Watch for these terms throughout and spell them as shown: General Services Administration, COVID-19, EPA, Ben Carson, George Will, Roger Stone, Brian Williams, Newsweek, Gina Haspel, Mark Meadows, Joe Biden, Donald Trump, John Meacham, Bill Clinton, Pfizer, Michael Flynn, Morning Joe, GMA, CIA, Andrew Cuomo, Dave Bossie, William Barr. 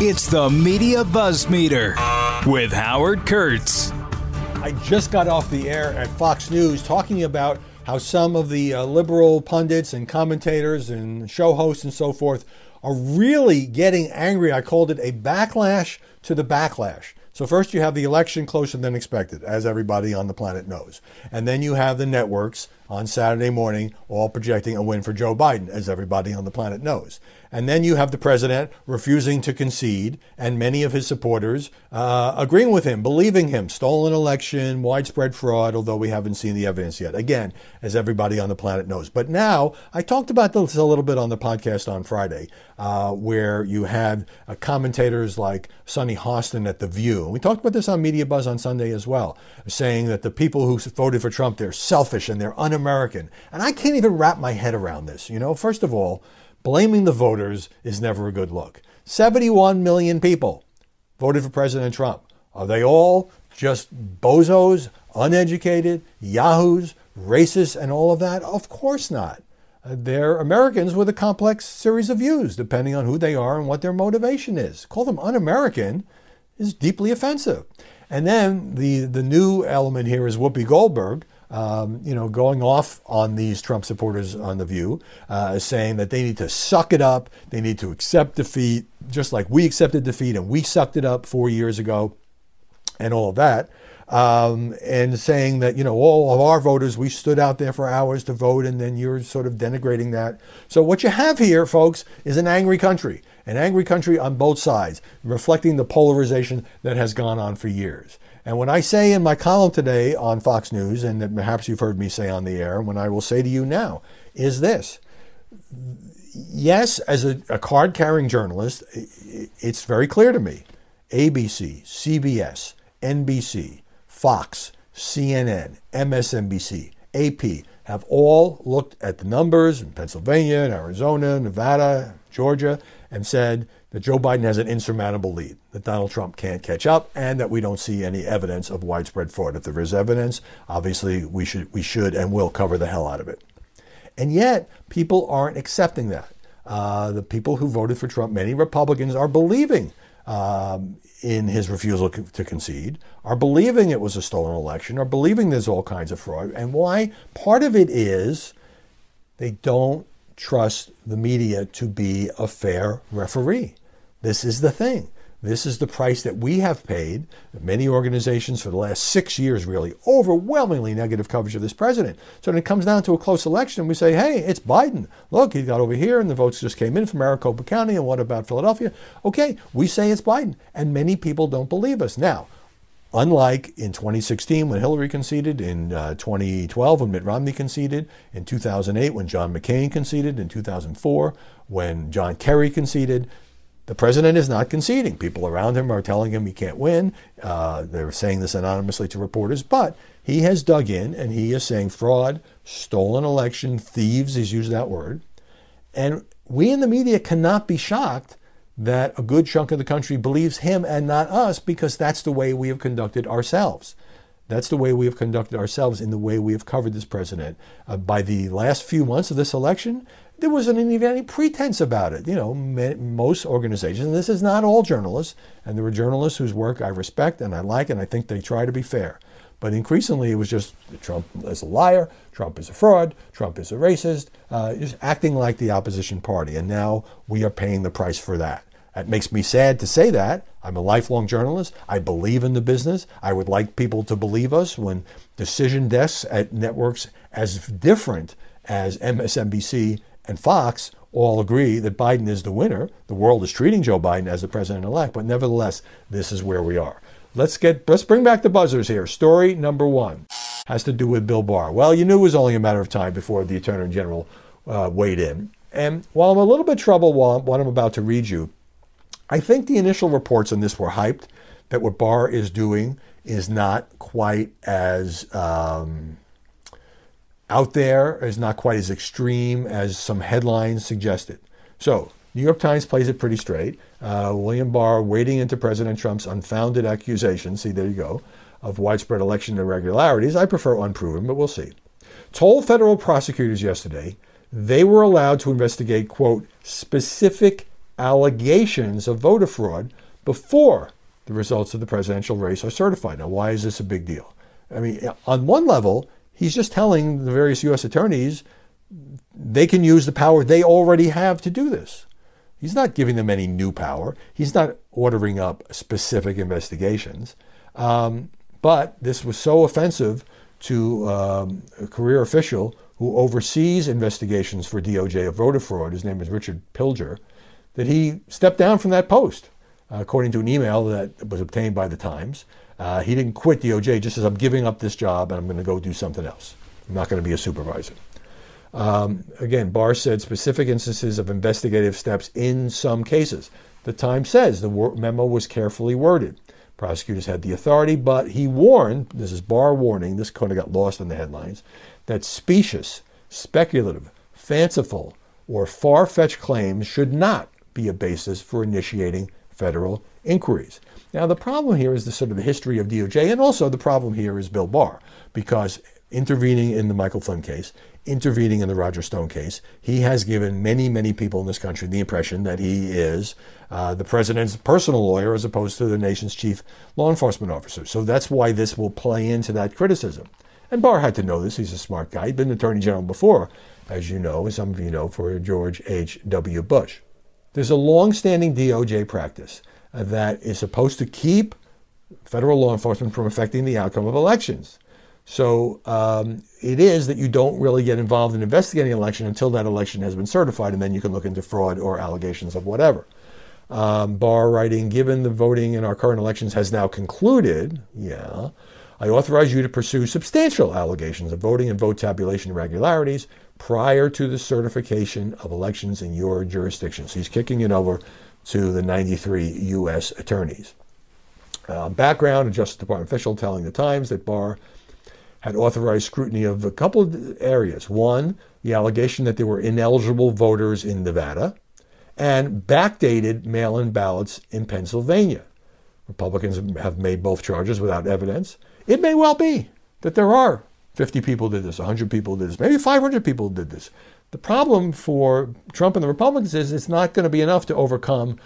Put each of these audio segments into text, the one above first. It's the Media Buzz Meter with Howard Kurtz. I just got off the air at Fox News talking about how some of the liberal pundits and commentators and show hosts and so forth are really getting angry. I called it a backlash to the backlash. So first you have the election closer than expected, as everybody on the planet knows. And then you have the networks on Saturday morning all projecting a win for Joe Biden, as everybody on the planet knows. And then you have the president refusing to concede and many of his supporters agreeing with him, believing him, stolen election, widespread fraud, although we haven't seen the evidence yet, again, as everybody on the planet knows. But now, I talked about this a little bit on the podcast on Friday, where you had commentators like Sonny Hostin at The View. We talked about this on Media Buzz on Sunday as well, saying that the people who voted for Trump, they're selfish and they're un-American. And I can't even wrap my head around this. You know, first of all, blaming the voters is never a good look. 71 million people voted for President Trump. Are they all just bozos, uneducated, yahoos, racists, and all of that? Of course not. They're Americans with a complex series of views, depending on who they are and what their motivation is. Call them un-American is deeply offensive. And then the new element here is Whoopi Goldberg, going off on these Trump supporters on The View, saying that they need to suck it up. They need to accept defeat, just like we accepted defeat and we sucked it up 4 years ago and all of that. And saying that, all of our voters, we stood out there for hours to vote, and then you're sort of denigrating that. So what you have here, folks, is an angry country on both sides, reflecting the polarization that has gone on for years. And when I say in my column today on Fox News, and that perhaps you've heard me say on the air, and when I will say to you now, is this. Yes, as a card-carrying journalist, it's very clear to me. ABC, CBS, NBC, Fox, CNN, MSNBC, AP have all looked at the numbers in Pennsylvania, and Arizona, Nevada, Georgia, and said that Joe Biden has an insurmountable lead, that Donald Trump can't catch up, and that we don't see any evidence of widespread fraud. If there is evidence, obviously we should and will cover the hell out of it. And yet, people aren't accepting that. The people who voted for Trump, many Republicans, are believing in his refusal to concede, are believing it was a stolen election, are believing there's all kinds of fraud. And why? Part of it is they don't trust the media to be a fair referee. This is the thing. This is the price that we have paid, many organizations for the last 6 years, really overwhelmingly negative coverage of this president. So when it comes down to a close election, we say, hey, it's Biden. Look, he got over here and the votes just came in from Maricopa County, and what about Philadelphia? Okay, we say it's Biden, and many people don't believe us. Now, unlike in 2016 when Hillary conceded, in 2012 when Mitt Romney conceded, in 2008 when John McCain conceded, in 2004 when John Kerry conceded, the president is not conceding. People around him are telling him he can't win. They're saying this anonymously to reporters, but he has dug in and he is saying fraud, stolen election, thieves, he's used that word. And we in the media cannot be shocked that a good chunk of the country believes him and not us, because that's the way we have conducted ourselves. That's the way we have conducted ourselves in the way we have covered this president. By the last few months of this election, there wasn't even any pretense about it. Most organizations, and this is not all journalists, and there were journalists whose work I respect and I like, and I think they try to be fair. But increasingly, it was just Trump is a liar, Trump is a fraud, Trump is a racist, just acting like the opposition party. And now we are paying the price for that. It makes me sad to say that. I'm a lifelong journalist. I believe in the business. I would like people to believe us when decision desks at networks as different as MSNBC and Fox all agree that Biden is the winner. The world is treating Joe Biden as the president-elect, but nevertheless, this is where we are. Let's bring back the buzzers here. Story number one has to do with Bill Barr. Well, you knew it was only a matter of time before the Attorney General weighed in. And while I'm a little bit troubled while what I'm about to read you, I think the initial reports on this were hyped, that what Barr is doing is not quite as out there, is not quite as extreme as some headlines suggested. So, New York Times plays it pretty straight. William Barr wading into President Trump's unfounded accusations, see, there you go, of widespread election irregularities. I prefer unproven, but we'll see. Told federal prosecutors yesterday they were allowed to investigate, quote, specific allegations of voter fraud before the results of the presidential race are certified. Now, why is this a big deal? I mean, on one level, he's just telling the various U.S. attorneys they can use the power they already have to do this. He's not giving them any new power. He's not ordering up specific investigations. But this was so offensive to a career official who oversees investigations for DOJ of voter fraud, his name is Richard Pilger, that he stepped down from that post, according to an email that was obtained by the Times. He didn't quit DOJ, just as I'm giving up this job and I'm going to go do something else. I'm not going to be a supervisor. Again, Barr said specific instances of investigative steps in some cases. The Times says the memo was carefully worded. Prosecutors had the authority, but he warned, this is Barr warning, this kind of got lost in the headlines, that specious, speculative, fanciful, or far-fetched claims should not be a basis for initiating federal inquiries. Now, the problem here is the sort of the history of DOJ, and also the problem here is Bill Barr, because intervening in the Michael Flynn case, intervening in the Roger Stone case, he has given many, many people in this country the impression that he is the president's personal lawyer as opposed to the nation's chief law enforcement officer. So that's why this will play into that criticism. And Barr had to know this. He's a smart guy. He'd been attorney general before, as you know, as some of you know, for George H. W. Bush. There's a long-standing DOJ practice that is supposed to keep federal law enforcement from affecting the outcome of elections. So it is that you don't really get involved in investigating an election until that election has been certified, and then you can look into fraud or allegations of whatever. Barr writing, given the voting in our current elections has now concluded, I authorize you to pursue substantial allegations of voting and vote tabulation irregularities prior to the certification of elections in your jurisdiction. So he's kicking it over to the 93 U.S. attorneys. Background, a Justice Department official telling the Times that Barr had authorized scrutiny of a couple of areas. One, the allegation that there were ineligible voters in Nevada, and backdated mail-in ballots in Pennsylvania. Republicans have made both charges without evidence. It may well be that there are 50 people did this, 100 people did this, maybe 500 people did this. The problem for Trump and the Republicans is it's not going to be enough to overcome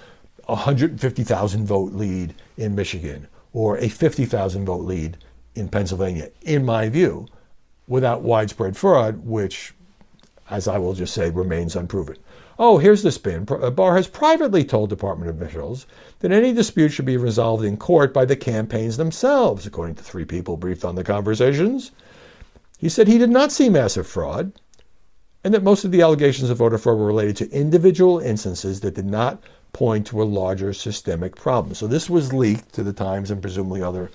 a 150,000 vote lead in Michigan or a 50,000 vote lead in Pennsylvania, in my view, without widespread fraud, which, as I will just say, remains unproven. Oh, here's the spin. Barr has privately told department officials that any dispute should be resolved in court by the campaigns themselves, according to three people briefed on the conversations. He said he did not see massive fraud, and that most of the allegations of voter fraud were related to individual instances that did not point to a larger systemic problem. So this was leaked to the Times and presumably other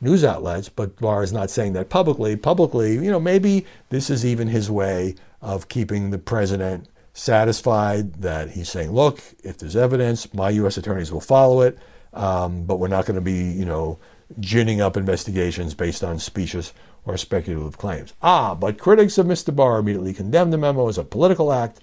news outlets, but Barr is not saying that publicly. Publicly, you know, maybe this is even his way of keeping the president satisfied that he's saying, look, if there's evidence, my U.S. attorneys will follow it, but we're not going to be, you know, ginning up investigations based on specious or speculative claims. But critics of Mr. Barr immediately condemned the memo as a political act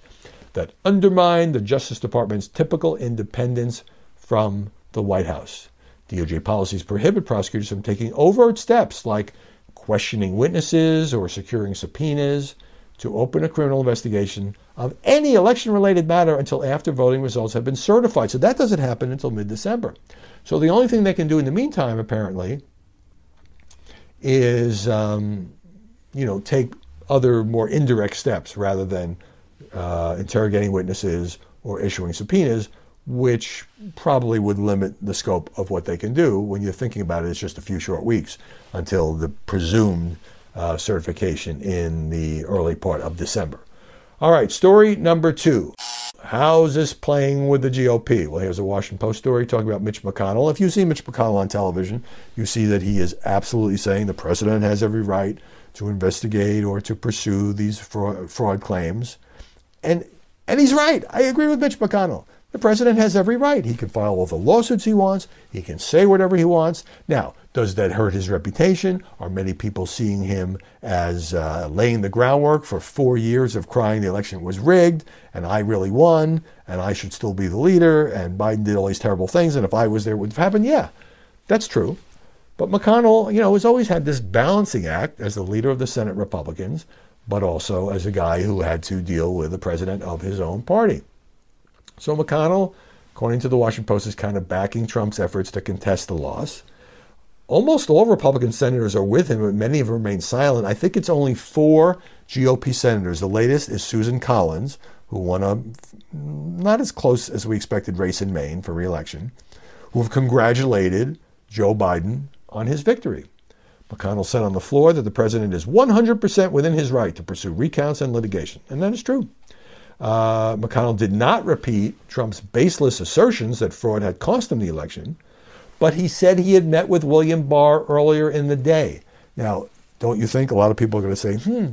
that undermined the Justice Department's typical independence from the White House. DOJ policies prohibit prosecutors from taking overt steps like questioning witnesses or securing subpoenas to open a criminal investigation of any election-related matter until after voting results have been certified. So that doesn't happen until mid-December. So the only thing they can do in the meantime, apparently, is take other more indirect steps rather than interrogating witnesses or issuing subpoenas, which probably would limit the scope of what they can do. When you're thinking about it, it's just a few short weeks until the presumed certification in the early part of December. All right, story number two. How's this playing with the GOP? Well, here's a Washington Post story talking about Mitch McConnell. If you see Mitch McConnell on television, you see that he is absolutely saying the president has every right to investigate or to pursue these fraud claims. And he's right. I agree with Mitch McConnell. The president has every right. He can file all the lawsuits he wants. He can say whatever he wants. Now, does that hurt his reputation? Are many people seeing him as laying the groundwork for 4 years of crying the election was rigged and I really won and I should still be the leader and Biden did all these terrible things and if I was there it would have happened? Yeah, that's true. But McConnell, you know, has always had this balancing act as the leader of the Senate Republicans, but also as a guy who had to deal with the president of his own party. So McConnell according to the Washington Post, is kind of backing Trump's efforts to contest the loss. Almost all Republican senators are with him, but many have remained silent. I think it's only 4 GOP senators. The latest is Susan Collins, who won a not as close as we expected race in Maine for re-election, who have congratulated Joe Biden on his victory. McConnell said on the floor that the president is 100% within his right to pursue recounts and litigation. And that is true. McConnell did not repeat Trump's baseless assertions that fraud had cost him the election, but he said he had met with William Barr earlier in the day. Now, don't you think a lot of people are going to say,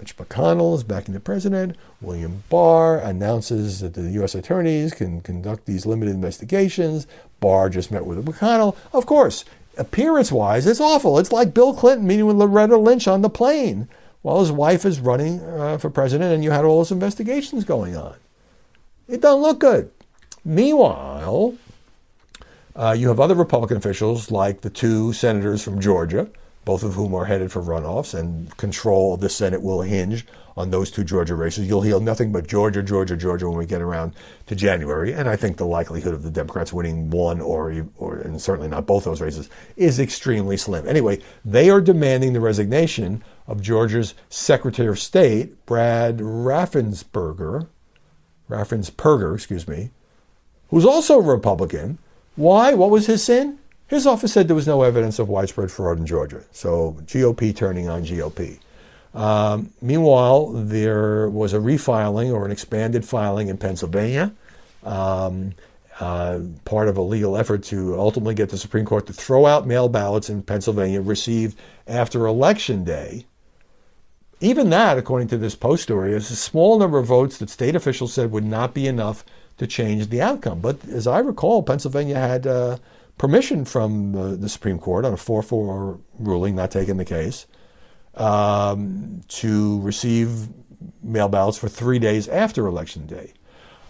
Mitch McConnell is backing the president, William Barr announces that the U.S. attorneys can conduct these limited investigations, Barr just met with McConnell. Of course, appearance-wise, it's awful. It's like Bill Clinton meeting with Loretta Lynch on the plane while his wife is running for president and you had all those investigations going on. It doesn't look good. Meanwhile, you have other Republican officials like the 2 senators from Georgia, both of whom are headed for runoffs, and control of the Senate will hinge on those 2 Georgia races. You'll hear nothing but Georgia, Georgia, Georgia when we get around to January. And I think the likelihood of the Democrats winning one or and certainly not both those races is extremely slim. Anyway, they are demanding the resignation of Georgia's Secretary of State, Brad Raffensperger, who's also a Republican. Why? What was his sin? His office said there was no evidence of widespread fraud in Georgia. So GOP turning on GOP. Meanwhile, there was a refiling or an expanded filing in Pennsylvania, part of a legal effort to ultimately get the Supreme Court to throw out mail ballots in Pennsylvania received after Election Day. Even that, according to this Post story, is a small number of votes that state officials said would not be enough to change the outcome. But as I recall, Pennsylvania had permission from the Supreme Court on a 4-4 ruling, not taking the case, to receive mail ballots for 3 days after Election Day.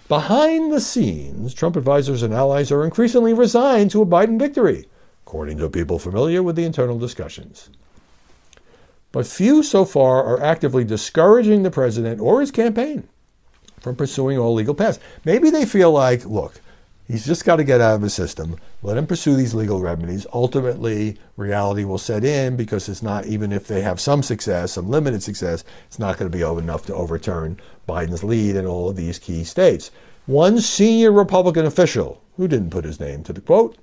Behind the scenes, Trump advisors and allies are increasingly resigned to a Biden victory, according to people familiar with the internal discussions. But few so far are actively discouraging the president or his campaign from pursuing all legal paths. Maybe they feel like, look, he's just got to get out of his system. Let him pursue these legal remedies. Ultimately, reality will set in because it's not, even if they have some success, some limited success, it's not going to be enough to overturn Biden's lead in all of these key states. One senior Republican official, who didn't put his name to the quote,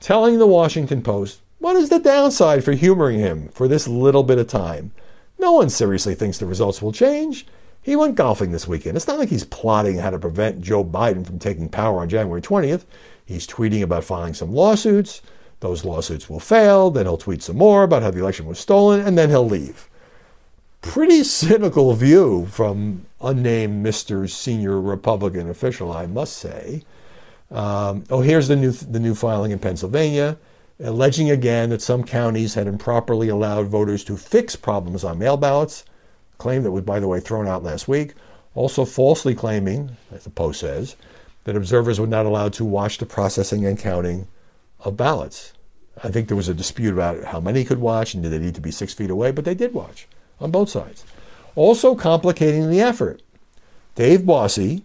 telling the Washington Post, what is the downside for humoring him for this little bit of time? No one seriously thinks the results will change. He went golfing this weekend. It's not like he's plotting how to prevent Joe Biden from taking power on January 20th. He's tweeting about filing some lawsuits. Those lawsuits will fail. Then he'll tweet some more about how the election was stolen, and then he'll leave. Pretty cynical view from unnamed Mr. Senior Republican official, I must say. Here's the new filing in Pennsylvania, alleging again that some counties had improperly allowed voters to fix problems on mail ballots. Claim that was, by the way, thrown out last week, also falsely claiming, as the Post says, that observers were not allowed to watch the processing and counting of ballots. I think there was a dispute about how many could watch and did they need to be 6 feet away, but they did watch on both sides. Also complicating the effort, Dave Bossie,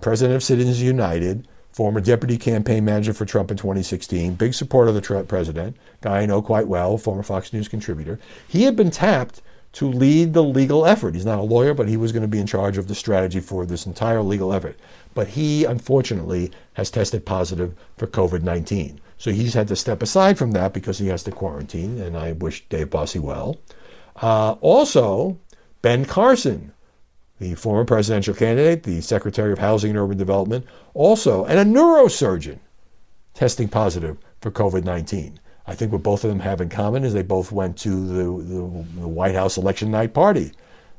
president of Citizens United, former deputy campaign manager for Trump in 2016, big supporter of the Trump president, guy I know quite well, former Fox News contributor, he had been tapped to lead the legal effort. He's not a lawyer, but he was going to be in charge of the strategy for this entire legal effort. But he, unfortunately, has tested positive for COVID-19. So he's had to step aside from that because he has to quarantine, and I wish Dave Bossie well. Also, Ben Carson, the former presidential candidate, the Secretary of Housing and Urban Development, also, and a neurosurgeon, testing positive for COVID-19. I think what both of them have in common is they both went to the White House election night party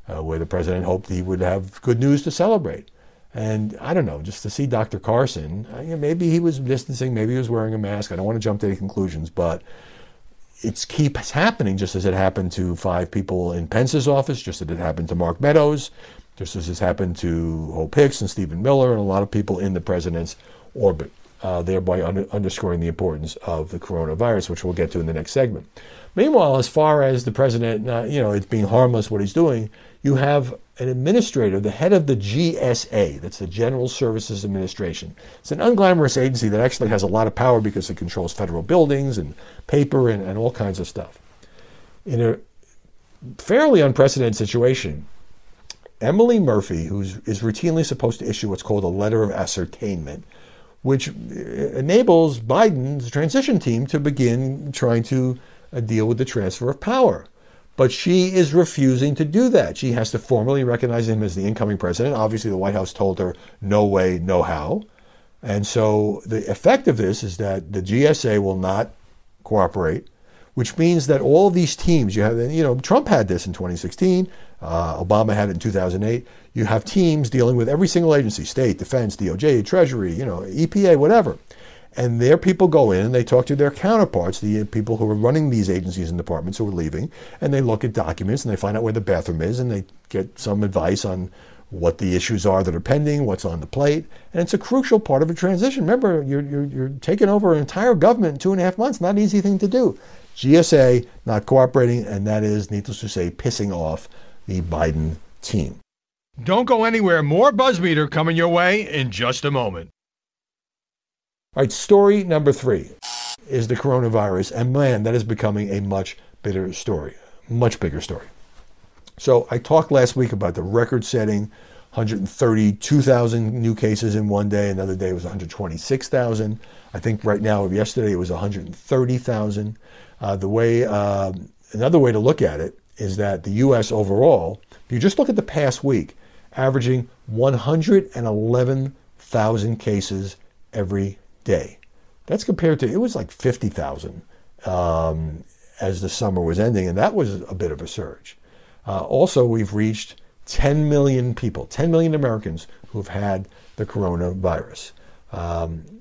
where the president hoped he would have good news to celebrate. And I don't know, just to see Dr. Carson, maybe he was distancing, maybe he was wearing a mask. I don't want to jump to any conclusions, but it keeps happening just as it happened to 5 people in Pence's office, just as it happened to Mark Meadows, just as it's happened to Hope Hicks and Stephen Miller and a lot of people in the president's orbit. thereby underscoring the importance of the coronavirus, which we'll get to in the next segment. Meanwhile, as far as the president, it's being harmless what he's doing, you have an administrator, the head of the GSA, that's the General Services Administration. It's an unglamorous agency that actually has a lot of power because it controls federal buildings and paper and all kinds of stuff. In a fairly unprecedented situation, Emily Murphy, who is routinely supposed to issue what's called a letter of ascertainment, which enables Biden's transition team to begin trying to deal with the transfer of power. But she is refusing to do that. She has to formally recognize him as the incoming president. Obviously, the White House told her, no way, no how. And so the effect of this is that the GSA will not cooperate, which means that all of these teams, Trump had this in 2016, Obama had it in 2008. You have teams dealing with every single agency, state, defense, DOJ, Treasury, EPA, whatever. And their people go in and they talk to their counterparts, the people who are running these agencies and departments who are leaving, and they look at documents and they find out where the bathroom is and they get some advice on what the issues are that are pending, what's on the plate. And it's a crucial part of a transition. Remember, you're taking over an entire government in 2.5 months. Not an easy thing to do. GSA not cooperating, and that is, needless to say, pissing off the Biden team. Don't go anywhere. More BuzzMeter coming your way in just a moment. All right, story number 3 is the coronavirus. And man, that is becoming a much bigger story. So I talked last week about the record-setting 132,000 new cases in one day. Another day it was 126,000. I think right now, yesterday, it was 130,000. Another way to look at it is that the U.S. overall, if you just look at the past week, averaging 111,000 cases every day. That's compared to, it was like 50,000 as the summer was ending, and that was a bit of a surge. Also, we've reached 10 million people, 10 million Americans who've had the coronavirus.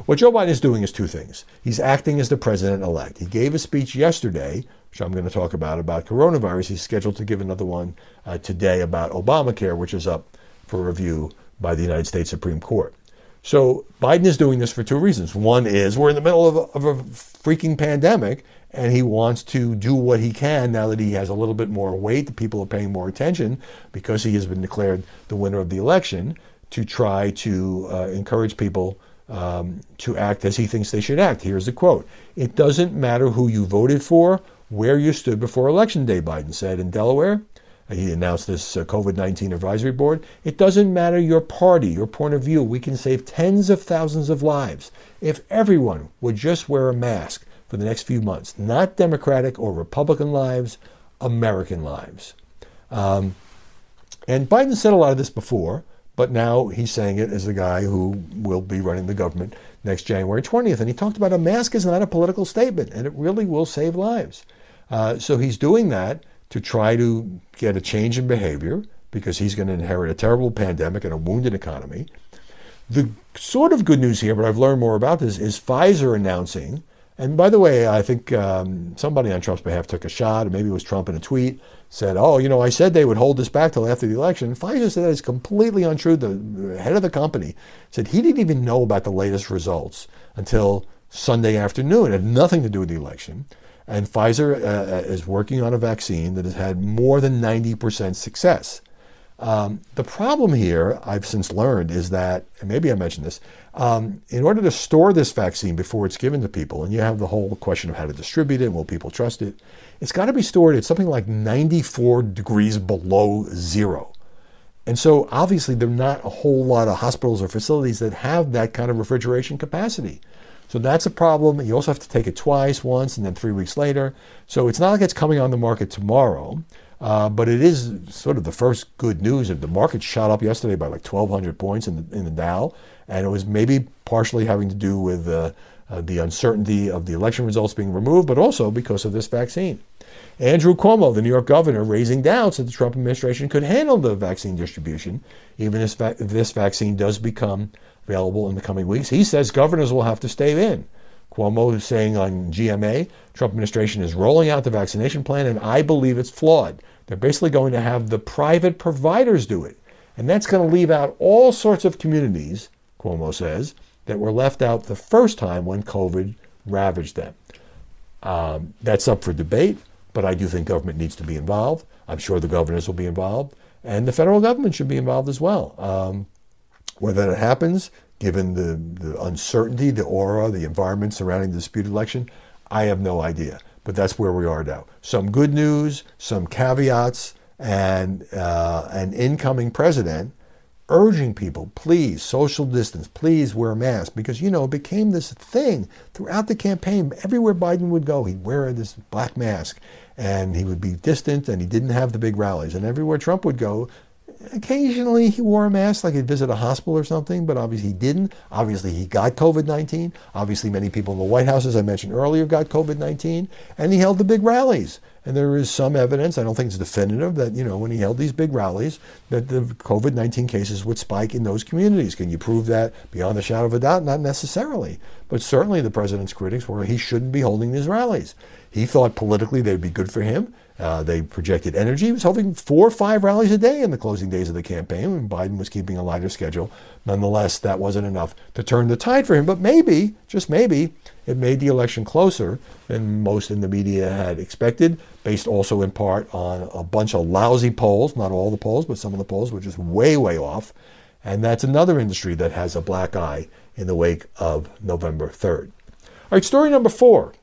What Joe Biden is doing is two things. He's acting as the president-elect. He gave a speech yesterday, which I'm going to talk about coronavirus. He's scheduled to give another one today about Obamacare, which is up for review by the United States Supreme Court. So Biden is doing this for two reasons. One is we're in the middle of a freaking pandemic, and he wants to do what he can now that he has a little bit more weight, the people are paying more attention because he has been declared the winner of the election, to try to encourage people to act as he thinks they should act. Here's the quote. "It doesn't matter who you voted for, where you stood before Election Day," Biden said in Delaware. He announced this COVID-19 advisory board. "It doesn't matter your party, your point of view. We can save tens of thousands of lives if everyone would just wear a mask for the next few months. Not Democratic or Republican lives, American lives." And Biden said a lot of this before, but now he's saying it as the guy who will be running the government next January 20th. And he talked about a mask is not a political statement, and it really will save lives. So he's doing that to try to get a change in behavior, because he's going to inherit a terrible pandemic and a wounded economy. The sort of good news here, but I've learned more about this, is Pfizer announcing, and by the way, I think somebody on Trump's behalf took a shot, or maybe it was Trump in a tweet, said, I said they would hold this back till after the election. And Pfizer said that is completely untrue. The head of the company said he didn't even know about the latest results until Sunday afternoon. It had nothing to do with the election. And Pfizer is working on a vaccine that has had more than 90% success. The problem here, I've since learned, is that, and maybe I mentioned this, in order to store this vaccine before it's given to people, and you have the whole question of how to distribute it, and will people trust it, it's got to be stored at something like 94 degrees below zero. And so obviously there are not a whole lot of hospitals or facilities that have that kind of refrigeration capacity. So that's a problem. You also have to take it once, and then 3 weeks later. So it's not like it's coming on the market tomorrow, but it is sort of the first good news. The market shot up yesterday by like 1,200 points in the Dow, and it was maybe partially having to do with the uncertainty of the election results being removed, but also because of this vaccine. Andrew Cuomo, the New York governor, raising doubts that the Trump administration could handle the vaccine distribution, even if this vaccine does become available in the coming weeks. He says governors will have to stay in. Cuomo is saying on GMA, Trump administration is rolling out the vaccination plan, and I believe it's flawed. They're basically going to have the private providers do it. And that's going to leave out all sorts of communities, Cuomo says, that were left out the first time when COVID ravaged them. That's up for debate, but I do think government needs to be involved. I'm sure the governors will be involved, and the federal government should be involved as well. Whether that happens, given the uncertainty, the aura, the environment surrounding the disputed election, I have no idea. But that's where we are now. Some good news, some caveats, and an incoming president urging people, please, social distance, please wear masks, because, you know, it became this thing throughout the campaign. Everywhere Biden would go, he'd wear this black mask, and he would be distant, and he didn't have the big rallies. And everywhere Trump would go, occasionally he wore a mask, like he'd visit a hospital or something, but obviously he didn't. Obviously he got COVID-19. Obviously many people in the White House, as I mentioned earlier, got COVID-19, and he held the big rallies. And there is some evidence, I don't think it's definitive, that, you know, when he held these big rallies, that the COVID-19 cases would spike in those communities. Can you prove that beyond a shadow of a doubt? Not necessarily. But certainly the president's critics were he shouldn't be holding these rallies. He thought politically they'd be good for him. They projected energy. He was hoping 4 or 5 rallies a day in the closing days of the campaign when Biden was keeping a lighter schedule. Nonetheless, that wasn't enough to turn the tide for him. But maybe, just maybe, it made the election closer than most in the media had expected, based also in part on a bunch of lousy polls. Not all the polls, but some of the polls were just way, way off. And that's another industry that has a black eye in the wake of November 3rd. All right, story number 4.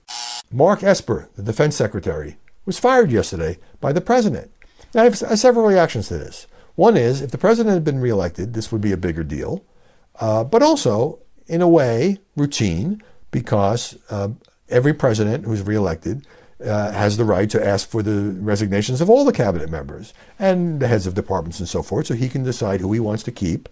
Mark Esper, the defense secretary, was fired yesterday by the president. Now, I have several reactions to this. One is, if the president had been reelected, this would be a bigger deal, but also, in a way, routine, because every president who's reelected has the right to ask for the resignations of all the cabinet members and the heads of departments and so forth, so he can decide who he wants to keep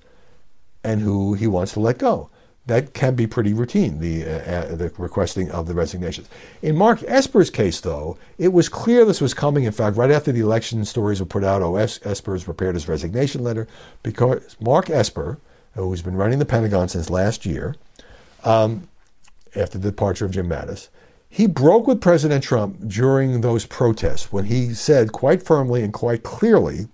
and who he wants to let go. That can be pretty routine, the requesting of the resignations. In Mark Esper's case, though, it was clear this was coming. In fact, right after the election stories were put out, Esper's prepared his resignation letter, because Mark Esper, who's been running the Pentagon since last year, after the departure of Jim Mattis, he broke with President Trump during those protests when he said quite firmly and quite clearly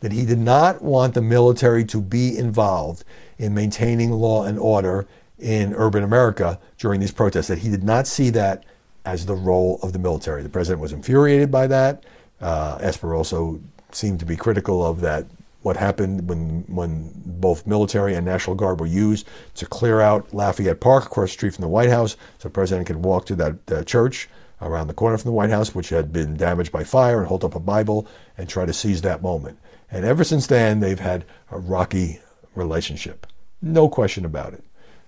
that he did not want the military to be involved in maintaining law and order in urban America during these protests, that he did not see that as the role of the military. The president was infuriated by that. Esper also seemed to be critical of that, what happened when both military and National Guard were used to clear out Lafayette Park, across the street from the White House, so the president could walk to that church around the corner from the White House, which had been damaged by fire, and hold up a Bible and try to seize that moment. And ever since then, they've had a rocky relationship. No question about it.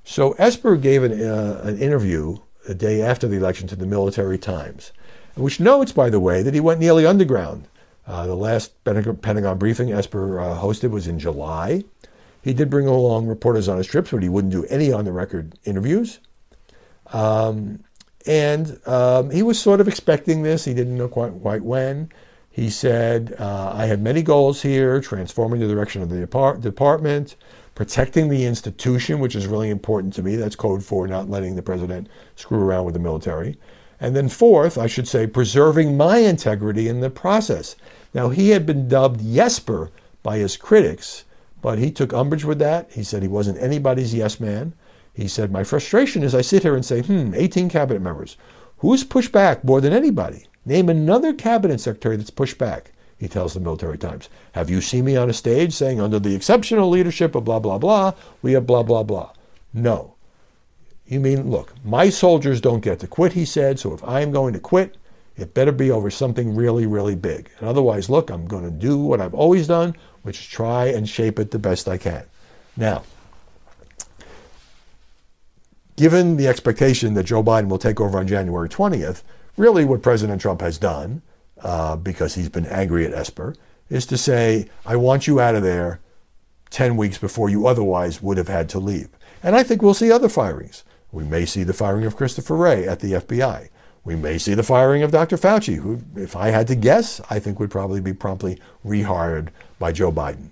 So Esper gave an interview the day after the election to the Military Times, which notes, by the way, that he went nearly underground. The last Pentagon briefing Esper hosted was in July. He did bring along reporters on his trips, but he wouldn't do any on-the-record interviews. He was sort of expecting this. He didn't know quite when. He said, I have many goals here, transforming the direction of the department, protecting the institution, which is really important to me. That's code for not letting the president screw around with the military. And then fourth, I should say, preserving my integrity in the process. Now, he had been dubbed Yesper by his critics, but he took umbrage with that. He said he wasn't anybody's yes man. He said, my frustration is I sit here and say, 18 cabinet members. Who's pushed back more than anybody? Name another cabinet secretary that's pushed back, he tells the Military Times. Have you seen me on a stage saying, under the exceptional leadership of blah, blah, blah, we have blah, blah, blah? No. You mean, look, my soldiers don't get to quit, he said, so if I'm going to quit, it better be over something really, really big. And otherwise, look, I'm going to do what I've always done, which is try and shape it the best I can. Now, given the expectation that Joe Biden will take over on January 20th, really what President Trump has done, because he's been angry at Esper, is to say, I want you out of there 10 weeks before you otherwise would have had to leave. And I think we'll see other firings. We may see the firing of Christopher Wray at the FBI. We may see the firing of Dr. Fauci, who, if I had to guess, I think would probably be promptly rehired by Joe Biden.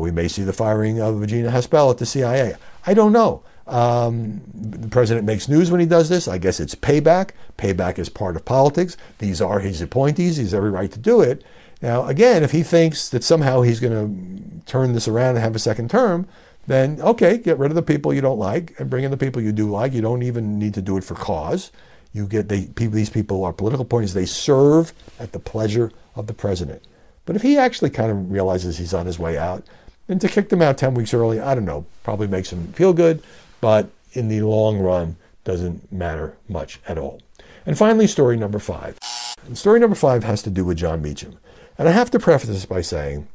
We may see the firing of Gina Haspel at the CIA. I don't know. The president makes news when he does this. I guess it's payback. Payback is part of politics. These are his appointees. He's every right to do it. Now, again, if he thinks that somehow he's going to turn this around and have a second term, then okay, get rid of the people you don't like and bring in the people you do like. You don't even need to do it for cause. You get these people are political appointees. They serve at the pleasure of the president. But if he actually kind of realizes he's on his way out, then to kick them out 10 weeks early, I don't know, probably makes him feel good, but in the long run, doesn't matter much at all. And finally, story number 5. And story number 5 has to do with John Meacham. And I have to preface this by saying,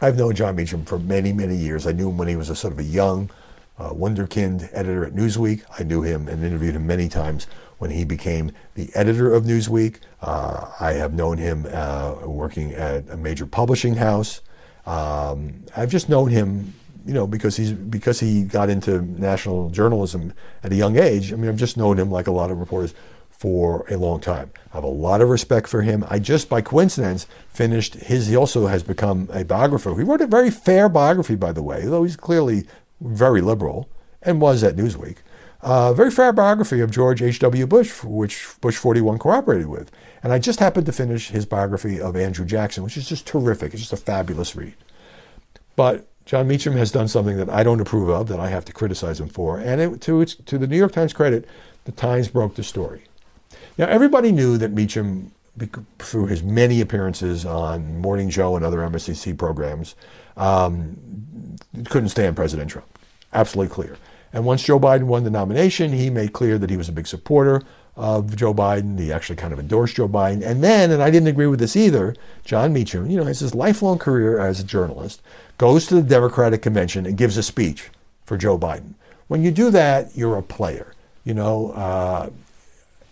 I've known John Meacham for many, many years. I knew him when he was a sort of a young wunderkind editor at Newsweek. I knew him and interviewed him many times when he became the editor of Newsweek. I have known him working at a major publishing house. I've just known him, you know, because he got into national journalism at a young age. I mean, I've just known him like a lot of reporters for a long time. I have a lot of respect for him. I just, by coincidence, finished his, he also has become a biographer. He wrote a very fair biography, by the way, though he's clearly very liberal and was at Newsweek. Very fair biography of George H. W. Bush, which Bush 41 cooperated with. And I just happened to finish his biography of Andrew Jackson, which is just terrific. It's just a fabulous read. But John Meacham has done something that I don't approve of, that I have to criticize him for. And to the New York Times credit, the Times broke the story. Now, everybody knew that Meacham, through his many appearances on Morning Joe and other MSNBC programs, couldn't stand President Trump. Absolutely clear. And once Joe Biden won the nomination, he made clear that he was a big supporter of Joe Biden. He actually kind of endorsed Joe Biden. And then, and I didn't agree with this either, John Meacham, you know, has his lifelong career as a journalist, goes to the Democratic convention and gives a speech for Joe Biden. When you do that, you're a player. You know,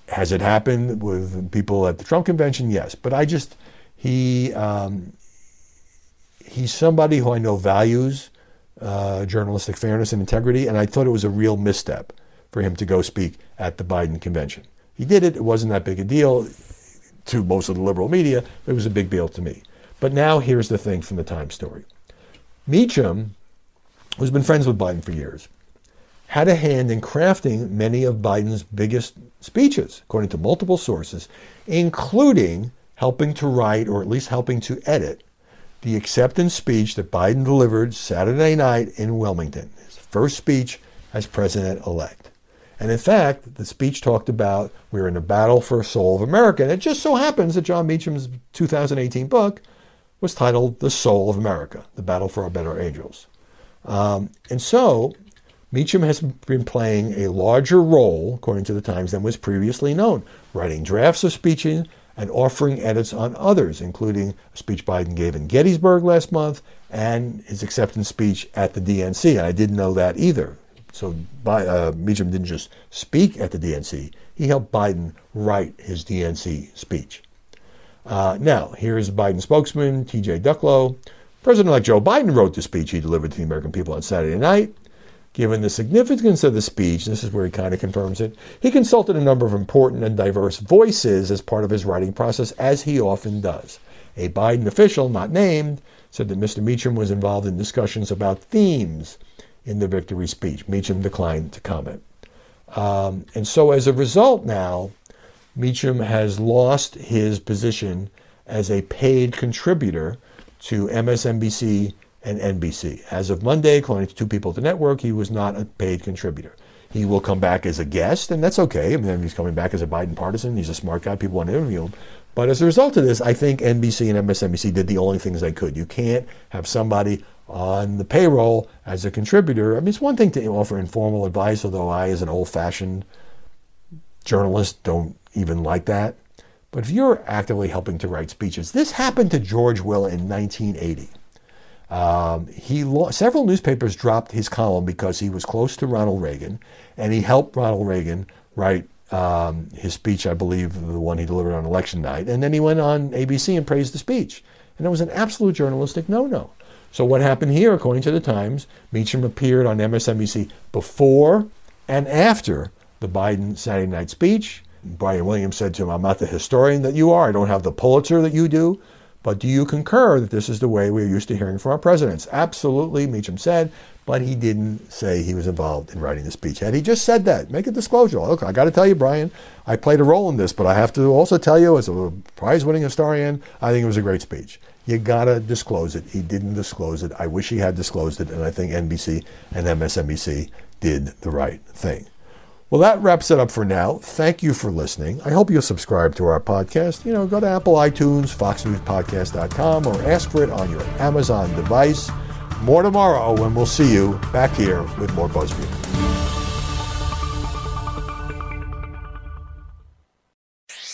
has it happened with people at the Trump convention? Yes. But I just, he's somebody who I know values journalistic fairness and integrity, and I thought it was a real misstep for him to go speak at the Biden convention. He did it. It wasn't that big a deal to most of the liberal media. It was a big deal to me. But now here's the thing from the Times story. Meacham, who's been friends with Biden for years, had a hand in crafting many of Biden's biggest speeches, according to multiple sources, including helping to write, or at least helping to edit, the acceptance speech that Biden delivered Saturday night in Wilmington, his first speech as president-elect. And in fact, the speech talked about we're in a battle for the soul of America. And it just so happens that John Meacham's 2018 book was titled The Soul of America, The Battle for Our Better Angels. And so Meacham has been playing a larger role, according to the Times, than was previously known, writing drafts of speeches and offering edits on others, including a speech Biden gave in Gettysburg last month and his acceptance speech at the DNC. And I didn't know that either. So Meacham didn't just speak at the DNC. He helped Biden write his DNC speech. Now, here's Biden spokesman T.J. Duclos. President-elect Joe Biden wrote the speech he delivered to the American people on Saturday night. Given the significance of the speech, this is where he kind of confirms it, he consulted a number of important and diverse voices as part of his writing process, as he often does. A Biden official, not named, said that Mr. Meacham was involved in discussions about themes in the victory speech. Meacham declined to comment. And so as a result now, Meacham has lost his position as a paid contributor to MSNBC and NBC. As of Monday, according to two people at the network, he was not a paid contributor. He will come back as a guest, and that's okay. I mean, he's coming back as a Biden partisan. He's a smart guy. People want to interview him. But as a result of this, I think NBC and MSNBC did the only things they could. You can't have somebody on the payroll as a contributor. I mean, it's one thing to offer informal advice, although I, as an old-fashioned journalist, don't even like that. But if you're actively helping to write speeches, this happened to George Will in 1980. Several newspapers dropped his column because he was close to Ronald Reagan, and he helped Ronald Reagan write his speech, I believe, the one he delivered on election night. And then he went on ABC and praised the speech. And it was an absolute journalistic no-no. So what happened here, according to the Times, Meacham appeared on MSNBC before and after the Biden Saturday night speech. Brian Williams said to him, I'm not the historian that you are. I don't have the Pulitzer that you do. But do you concur that this is the way we're used to hearing from our presidents? Absolutely, Meacham said, but he didn't say he was involved in writing the speech. Had he just said that, make a disclosure. Look, I got to tell you, Brian, I played a role in this, but I have to also tell you, as a prize-winning historian, I think it was a great speech. You got to disclose it. He didn't disclose it. I wish he had disclosed it, and I think NBC and MSNBC did the right thing. Well, that wraps it up for now. Thank you for listening. I hope you'll subscribe to our podcast. You know, go to Apple iTunes, foxnewspodcast.com, or ask for it on your Amazon device. More tomorrow when we'll see you back here with more BuzzFeed.